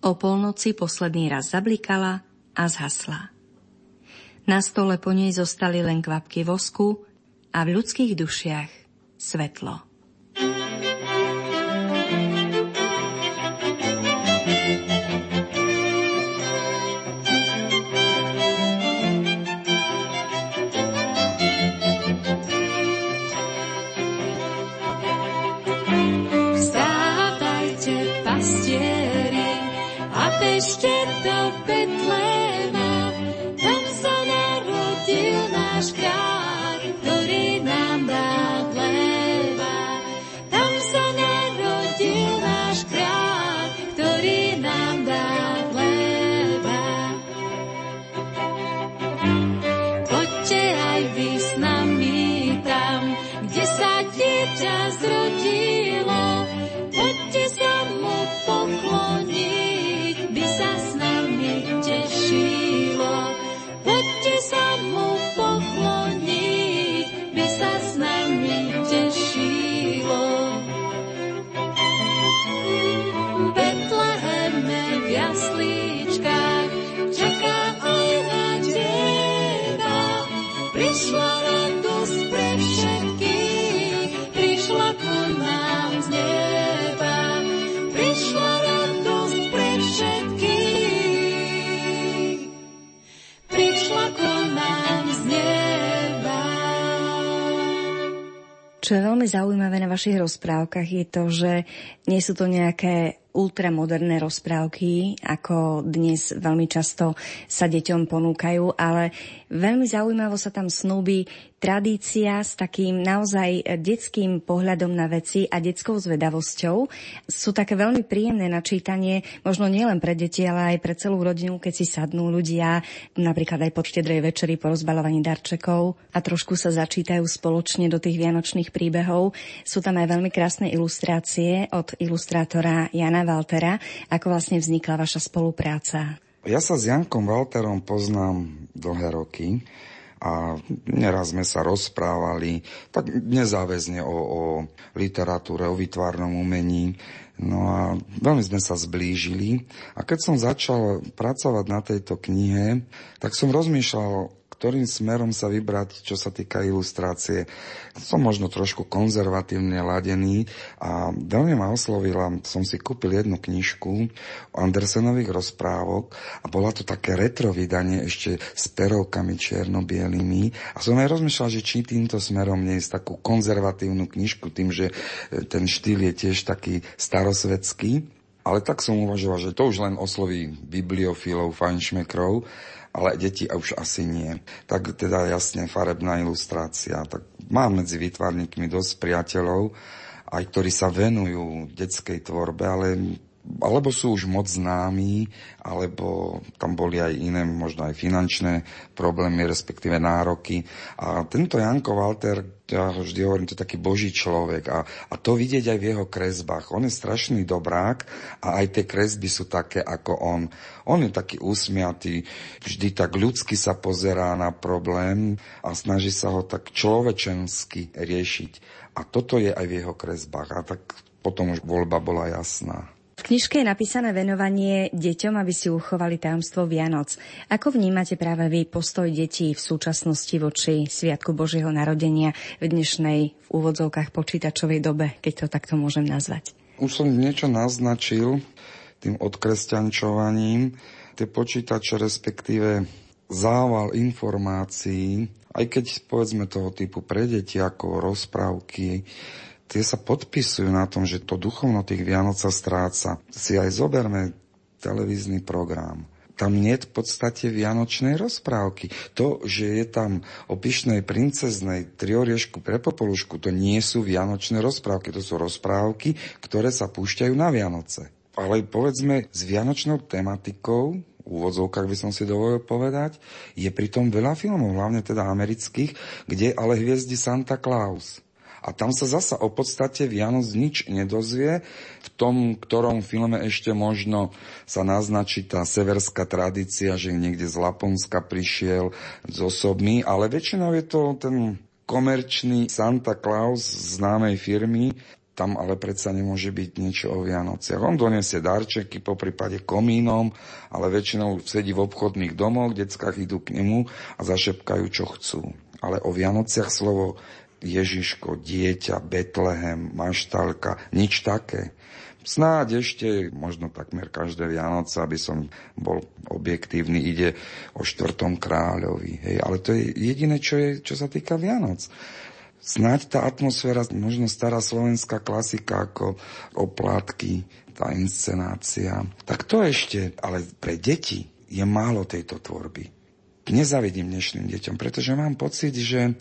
O polnoci posledný raz zablikala a zhasla. Na stole po nej zostali len kvapky vosku a v ľudských dušiach svetlo. Poďte sa mu pokloniť. Čo je veľmi zaujímavé na vašich rozprávkach je to, že nie sú to nejaké ultramoderné rozprávky, ako dnes veľmi často sa deťom ponúkajú, ale veľmi zaujímavo sa tam snúbi tradícia s takým naozaj detským pohľadom na veci a detskou zvedavosťou. Sú také veľmi príjemné na čítanie, možno nielen pre deti, ale aj pre celú rodinu, keď si sadnú ľudia, napríklad aj po štedrej večeri, po rozbalovaní darčekov a trošku sa začítajú spoločne do tých vianočných príbehov. Sú tam aj veľmi krásne ilustrácie od ilustrátora Jána Valtera. Ako vlastne vznikla vaša spolupráca? Ja sa s Jankom Valterom poznám dlhé roky a neraz sme sa rozprávali tak nezáväzne o literatúre, o výtvarnom umení. No a veľmi sme sa zblížili. A keď som začal pracovať na tejto knihe, tak som rozmýšľal, ktorým smerom sa vybrať, čo sa týka ilustrácie. Som možno trošku konzervatívne ladený a veľmi ma oslovila, som si kúpil jednu knižku o Andersenových rozprávok a bola to také retro vydanie ešte s perovkami čierno-bielými a som aj rozmýšľal, že či týmto smerom neísť takú konzervatívnu knižku, tým, že ten štýl je tiež taký starosvedský. Ale tak som uvažoval, že to už len osloví bibliofilov, fajnšmekrov, ale deti už asi nie. Tak teda jasne farebná ilustrácia. Tak mám medzi výtvarníkmi dosť priateľov, aj ktorí sa venujú detskej tvorbe, ale alebo sú už moc známi, alebo tam boli aj iné, možno aj finančné problémy, respektíve nároky. A tento Janko Valter, ja vždy hovorím, to je taký boží človek a to vidieť aj v jeho kresbách. On je strašný dobrák a aj tie kresby sú také ako on. On je taký usmiatý, vždy tak ľudsky sa pozerá na problém a snaží sa ho tak človečensky riešiť. A toto je aj v jeho kresbách. A tak potom už voľba bola jasná. V knižke je napísané venovanie deťom, aby si uchovali tajomstvo Vianoc. Ako vnímate práve vy postoj detí v súčasnosti voči Sviatku Božieho narodenia v dnešnej, v úvodzovkách, počítačovej dobe, keď to takto môžem nazvať? Už som niečo naznačil tým odkresťančovaním. Tie počítače, respektíve zával informácií, aj keď povedzme toho typu pre deti, ako rozprávky, tie sa podpisujú na tom, že to duchovno tých Vianoc sa stráca. Si aj zoberme televízny program. Tam nie je v podstate vianočnej rozprávky. To, že je tam o pyšnej princeznej, trioriešku, prepopolušku, to nie sú vianočné rozprávky. To sú rozprávky, ktoré sa púšťajú na Vianoce. Ale povedzme, s vianočnou tematikou, úvodzovkách by som si dovolil povedať, je pritom veľa filmov, hlavne teda amerických, kde ale hviezdi Santa Claus. A tam sa zasa o podstate Vianoc nič nedozvie. V tom, ktorom filme ešte možno sa naznačí tá severská tradícia, že niekde z Laponska prišiel s osobmi, ale väčšinou je to ten komerčný Santa Claus známej firmy. Tam ale predsa nemôže byť niečo o Vianociach. On doniesie darčeky, poprípade komínom, ale väčšinou sedí v obchodných domoch, decká idú k nemu a zašepkajú, čo chcú. Ale o Vianociach slovo Ježiško, dieťa, Betlehem, maštalka, nič také. Snáď ešte, možno takmer každé Vianoce, aby som bol objektívny, ide o 4. kráľovi. Hej, ale to je jediné, čo sa týka Vianoc. Snáď tá atmosféra, možno stará slovenská klasika, ako oplátky, tá inscenácia. Tak to ešte, ale pre deti je málo tejto tvorby. Nezavidím dnešným deťom, pretože mám pocit, že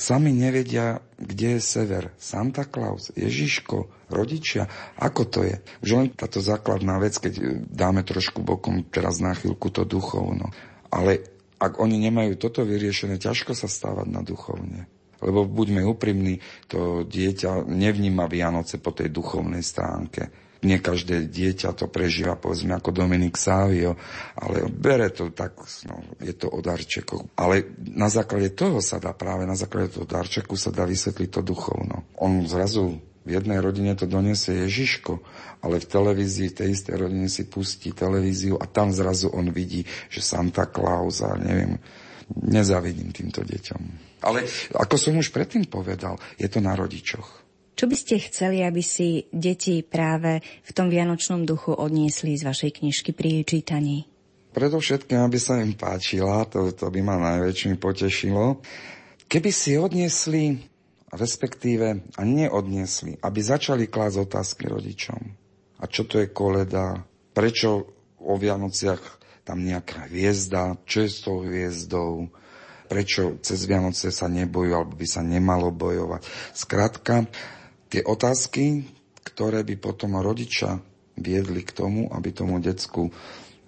sami nevedia, kde je sever. Santa Claus, Ježiško, rodičia, ako to je? Už len táto základná vec, keď dáme trošku bokom teraz na chvíľku to duchovno. Ale ak oni nemajú toto vyriešené, ťažko sa stávať na duchovne. Lebo buďme úprimní, to dieťa nevníma Vianoce po tej duchovnej stránke. Nie každé dieťa to prežíva, povedzme, ako Dominik Savio, ale bere to tak, no, je to o darčekoch. Ale na základe toho sa dá práve, na základe toho darčeku sa dá vysvetliť to duchovno. On zrazu v jednej rodine to doniesie Ježiško, ale v televízii, v tej istej rodine si pustí televíziu a tam zrazu on vidí, že Santa Claus a neviem, nezavidím týmto deťom. Ale ako som už predtým povedal, je to na rodičoch. Čo by ste chceli, aby si deti práve v tom vianočnom duchu odniesli z vašej knižky pri jej čítaní? Predovšetkým, aby sa im páčila, to by ma najväčším potešilo. Keby si odniesli respektíve a neodniesli, aby začali klásť otázky rodičom. A čo to je koleda? Prečo o Vianociach tam nejaká hviezda? Čo je s tou hviezdou? Prečo cez Vianoce sa nebojujú, alebo by sa nemalo bojovať? Skrátka, tie otázky, ktoré by potom rodiča viedli k tomu, aby tomu decku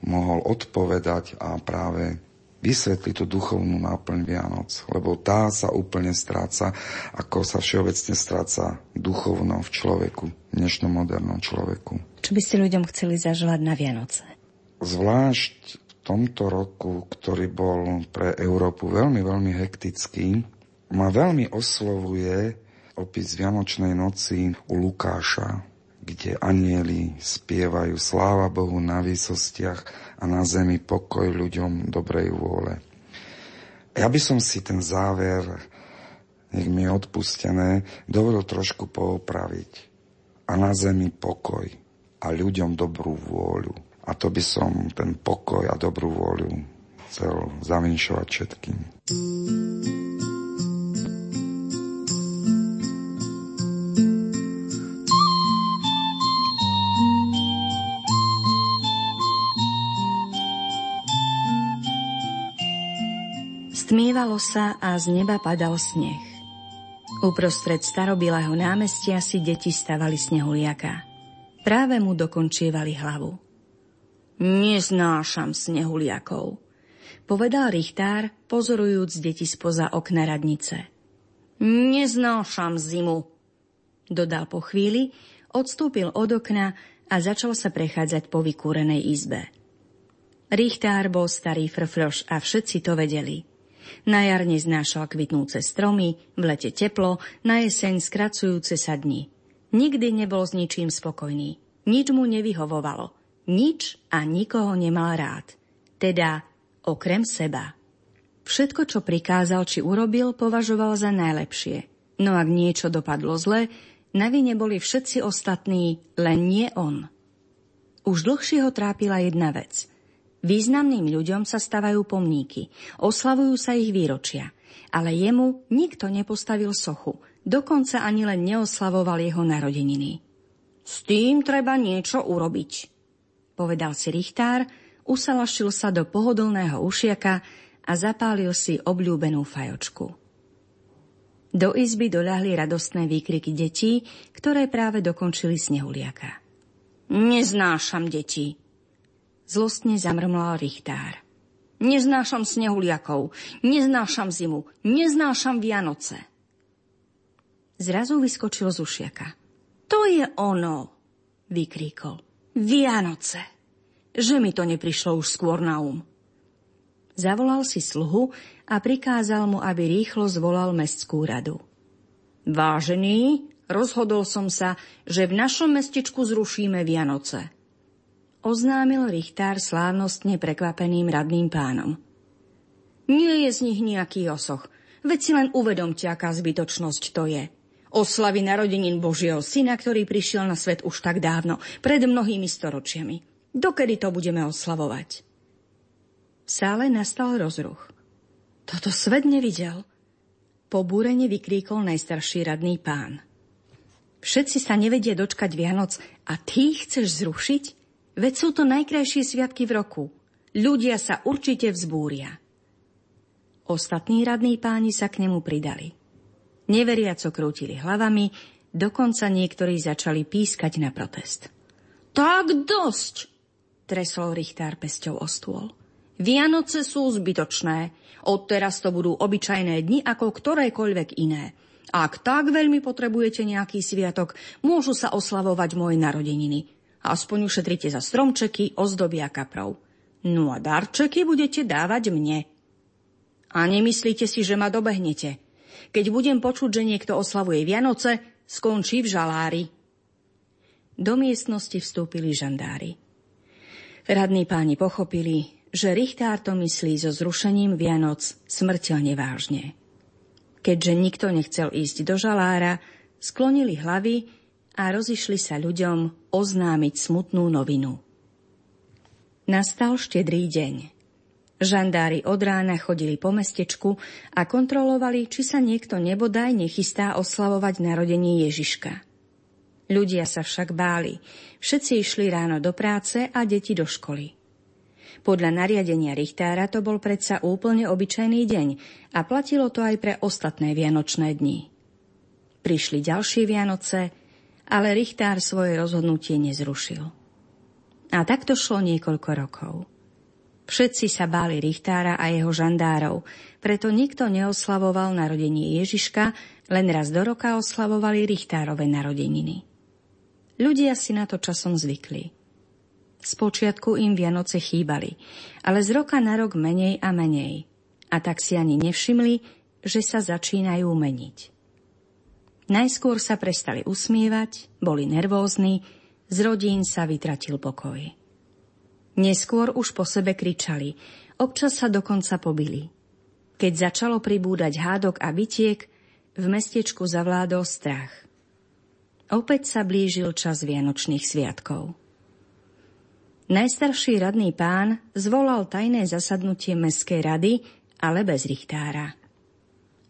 mohol odpovedať a práve vysvetliť tú duchovnú náplň Vianoc, lebo tá sa úplne stráca, ako sa všeobecne stráca duchovno v človeku, v dnešnom modernom človeku. Čo by ste ľuďom chceli zaželať na Vianoce? Zvlášť v tomto roku, ktorý bol pre Európu veľmi, veľmi hektický, ma veľmi oslovuje opis Vianočnej noci u Lukáša, kde anjeli spievajú sláva Bohu na výsostiach a na zemi pokoj ľuďom dobrej vôle. Ja by som si ten záver, nech mi je odpustené, dovolil trošku poopraviť. A na zemi pokoj a ľuďom dobrú vôľu. A to by som ten pokoj a dobrú vôľu chcel zavinšovať všetkým. Stmievalo sa a z neba padal sneh. Uprostred starobilého námestia si deti stavali snehuliaka. Práve mu dokončievali hlavu. Neznášam snehuliakov, povedal richtár, pozorujúc deti spoza okna radnice. Neznášam zimu, dodal po chvíli, odstúpil od okna a začal sa prechádzať po vykúrenej izbe. Richtár bol starý frfroš a všetci to vedeli. Na jar neznášal kvitnúce stromy, v lete teplo, na jeseň skracujúce sa dni. Nikdy nebol s ničím spokojný. Nič mu nevyhovovalo. Nič a nikoho nemal rád. Teda okrem seba. Všetko, čo prikázal či urobil, považoval za najlepšie. No ak niečo dopadlo zle, na vine boli všetci ostatní, len nie on. Už dlhšie ho trápila jedna vec. Významným ľuďom sa stavajú pomníky, oslavujú sa ich výročia, ale jemu nikto nepostavil sochu, dokonca ani len neoslavoval jeho narodeniny. S tým treba niečo urobiť, povedal si richtár, usalašil sa do pohodlného ušiaka a zapálil si obľúbenú fajočku. Do izby doľahli radostné výkriky detí, ktoré práve dokončili snehuliaka. Neznášam deti, zlostne zamrmlal richtár. Neznášam snehuliakov, neznášam zimu, neznášam Vianoce. Zrazu vyskočil z ušiaka. To je ono, vykríkol. Vianoce! Že mi to neprišlo už skôr na um. Zavolal si sluhu a prikázal mu, aby rýchlo zvolal mestskú radu. Vážený, rozhodol som sa, že v našom mestečku zrušíme Vianoce, oznámil richtár slávnostne prekvapeným radným pánom. Nie je z nich nejaký osoch, veď si len uvedomte, aká zbytočnosť to je. Oslavy narodenín Božieho syna, ktorý prišiel na svet už tak dávno, pred mnohými storočiami. Dokedy to budeme oslavovať? V sále nastal rozruch. Toto svet nevidel, pobúrene vykríkol najstarší radný pán. Všetci sa nevedia dočkať Vianoc a ty ich chceš zrušiť? Veď sú to najkrajšie sviatky v roku. Ľudia sa určite vzbúria. Ostatní radní páni sa k nemu pridali. Neveriaco krútili hlavami, dokonca niektorí začali pískať na protest. Tak dosť, tresol richtár pesťou o stôl. Vianoce sú zbytočné. Odteraz to budú obyčajné dni ako ktorékoľvek iné. Ak tak veľmi potrebujete nejaký sviatok, môžu sa oslavovať moje narodeniny. Aspoň ušetrite za stromčeky, ozdoby a kaprov. No a darčeky budete dávať mne. A nemyslíte si, že ma dobehnete. Keď budem počuť, že niekto oslavuje Vianoce, skončí v žalári. Do miestnosti vstúpili žandári. Radní páni pochopili, že richtár to myslí so zrušením Vianoc smrteľne vážne. Keďže nikto nechcel ísť do žalára, sklonili hlavy a rozišli sa ľuďom oznámiť smutnú novinu. Nastal štedrý deň. Žandári od rána chodili po mestečku a kontrolovali, či sa niekto nebodaj nechystá oslavovať narodenie Ježiška. Ľudia sa však báli. Všetci išli ráno do práce a deti do školy. Podľa nariadenia Richtára to bol predsa úplne obyčajný deň a platilo to aj pre ostatné vianočné dni. Prišli ďalšie Vianoce, ale Richtár svoje rozhodnutie nezrušil. A tak to šlo niekoľko rokov. Všetci sa báli Richtára a jeho žandárov, preto nikto neoslavoval narodenie Ježiška, len raz do roka oslavovali Richtárove narodeniny. Ľudia si na to časom zvykli. Spočiatku im Vianoce chýbali, ale z roka na rok menej a menej. A tak si ani nevšimli, že sa začínajú meniť. Najskôr sa prestali usmievať, boli nervózni, z rodín sa vytratil pokoj. Neskôr už po sebe kričali, občas sa dokonca pobili. Keď začalo pribúdať hádok a bitiek, v mestečku zavládol strach. Opäť sa blížil čas vianočných sviatkov. Najstarší radný pán zvolal tajné zasadnutie mestskej rady, ale bez Richtára.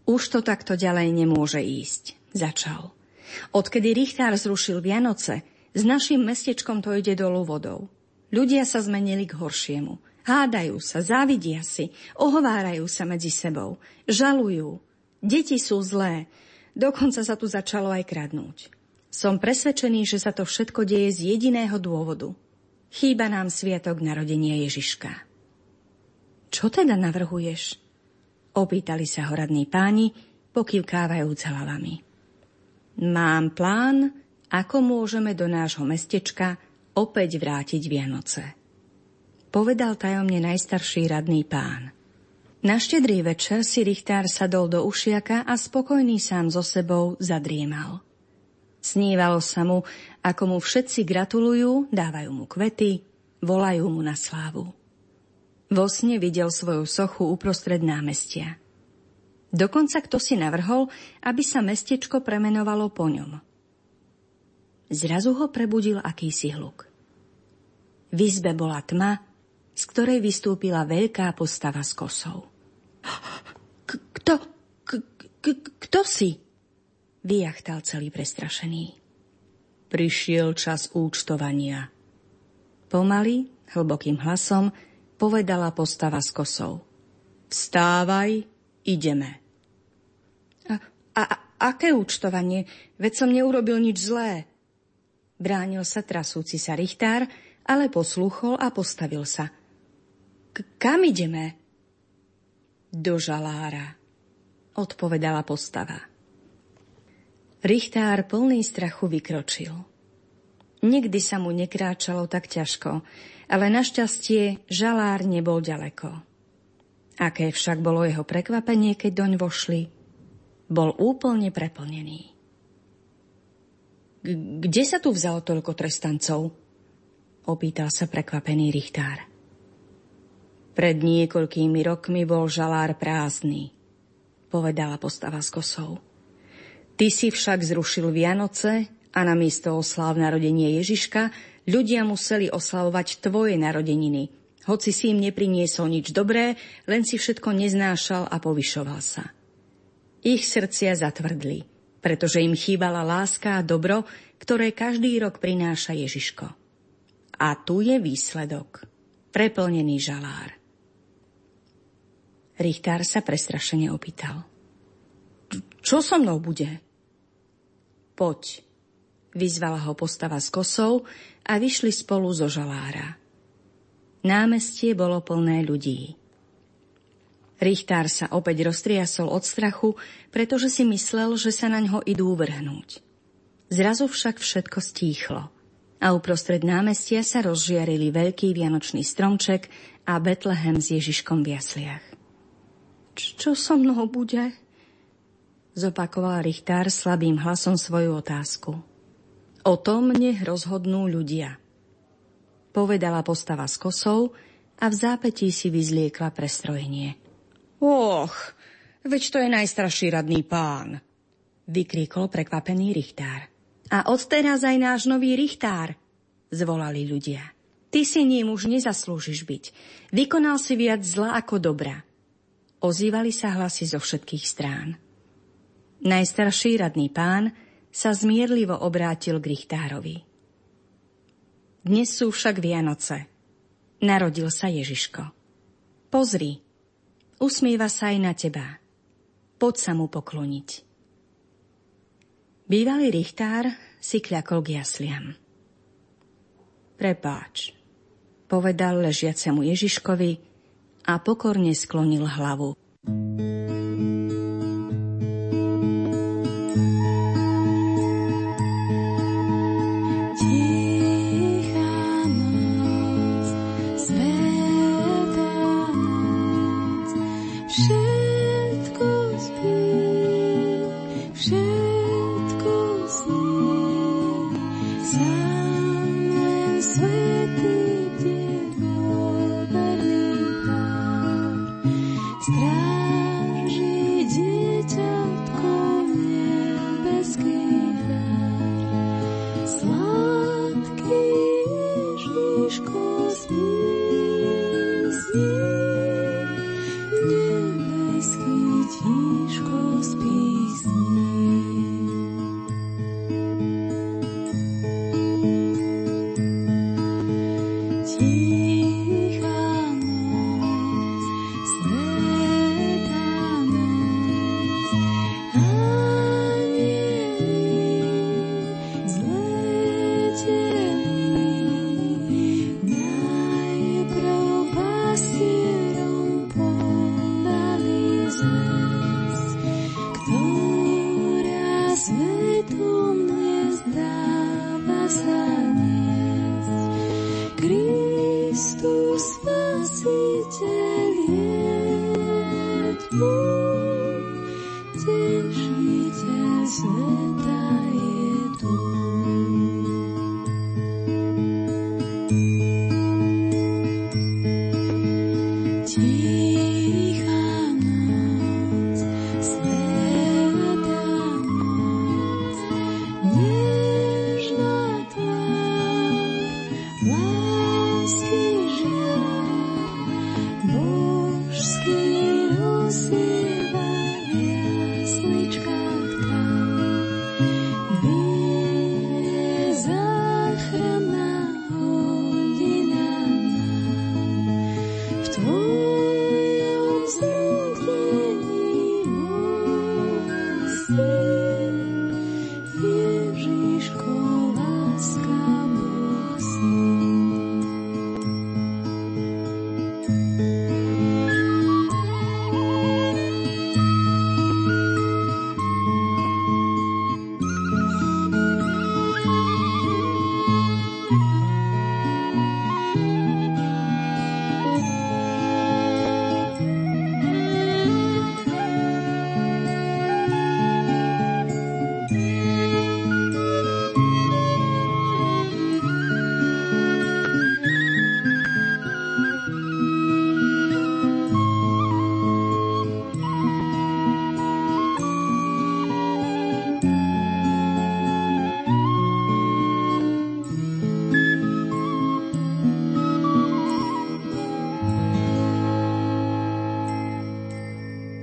Už to takto ďalej nemôže ísť, začal. Odkedy Richtár zrušil Vianoce, s naším mestečkom to ide dolu vodou. Ľudia sa zmenili k horšiemu. Hádajú sa, závidia si, ohovárajú sa medzi sebou, žalujú. Deti sú zlé, dokonca sa tu začalo aj kradnúť. Som presvedčený, že sa to všetko deje z jediného dôvodu. Chýba nám sviatok narodenia Ježiška. Čo teda navrhuješ? Opýtali sa ho radní páni, pokývkávajúc hlavami. Mám plán, ako môžeme do nášho mestečka opäť vrátiť Vianoce, povedal tajomne najstarší radný pán. Na štedrý večer si Richtár sadol do ušiaka a spokojný sám so sebou zadriemal. Snívalo sa mu, ako mu všetci gratulujú, dávajú mu kvety, volajú mu na slávu. Vo sne videl svoju sochu uprostred námestia. Dokonca kto si navrhol, aby sa mestečko premenovalo po ňom. Zrazu ho prebudil akýsi hluk. V izbe bola tma, z ktorej vystúpila veľká postava s kosou. Kto si? Vyjachtal celý prestrašený. Prišiel čas účtovania. Pomaly, hlbokým hlasom, povedala postava s kosou. Vstávaj, ideme. A aké účtovanie? Veď som neurobil nič zlé. Bránil sa trasúci sa Richtár, ale poslúchol a postavil sa. Kam ideme? Do žalára, odpovedala postava. Richtár plný strachu vykročil. Nikdy sa mu nekráčalo tak ťažko, ale našťastie žalár nebol ďaleko. Aké však bolo jeho prekvapenie, keď doň vošli? Bol úplne preplnený. Kde sa tu vzalo toľko trestancov? Opýtal sa prekvapený Richtár. Pred niekoľkými rokmi bol žalár prázdny, povedala postava s kosou. Ty si však zrušil Vianoce a namiesto osláv narodenie Ježiška ľudia museli oslavovať tvoje narodeniny. Hoci si im nepriniesol nič dobré, len si všetko neznášal a povyšoval sa. Ich srdcia zatvrdli, pretože im chýbala láska a dobro, ktoré každý rok prináša Ježiško. A tu je výsledok. Preplnený žalár. Richtár sa prestrašene opýtal. Čo so mnou bude? Poď, vyzvala ho postava s kosou a vyšli spolu zo žalára. Námestie bolo plné ľudí. Richtár sa opäť roztriasol od strachu, pretože si myslel, že sa na ňo idú vrhnúť. Zrazu však všetko stíchlo a uprostred námestia sa rozžiarili veľký vianočný stromček a Betlehem s Ježiškom v jasliach. Čo so mnou bude? Zopakoval Richtár slabým hlasom svoju otázku. O tom nech rozhodnú ľudia, povedala postava s kosou a v zápätí si vyzliekla prestrojenie. Och, veď to je najstarší radný pán, vykríkol prekvapený Richtár. A odteraz aj náš nový Richtár, zvolali ľudia. Ty si ním už nezaslúžiš byť. Vykonal si viac zla ako dobra. Ozývali sa hlasy zo všetkých strán. Najstarší radný pán sa zmierlivo obrátil k richtárovi. Dnes sú však Vianoce. Narodil sa Ježiško. Pozri, usmieva sa aj na teba. Poď sa mu pokloniť. Bývalý richtár si kľakol k jasliam. Prepáč, povedal ležiacemu Ježiškovi a pokorne sklonil hlavu.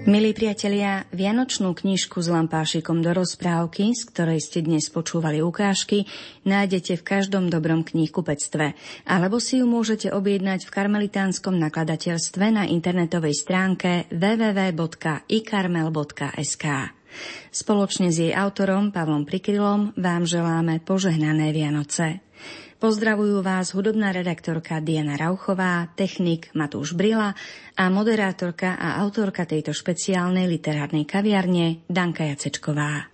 Milí priatelia, Vianočnú knižku s lampášikom do rozprávky, z ktorej ste dnes počúvali ukážky, nájdete v každom dobrom knihkupectve, alebo si ju môžete objednať v karmelitánskom nakladateľstve na internetovej stránke www.ikarmel.sk. Spoločne s jej autorom Pavlom Prikrylom vám želáme požehnané Vianoce. Pozdravujú vás hudobná redaktorka Diana Rauchová, technik Matúš Brila a moderátorka a autorka tejto špeciálnej literárnej kaviarne Danka Jacečková.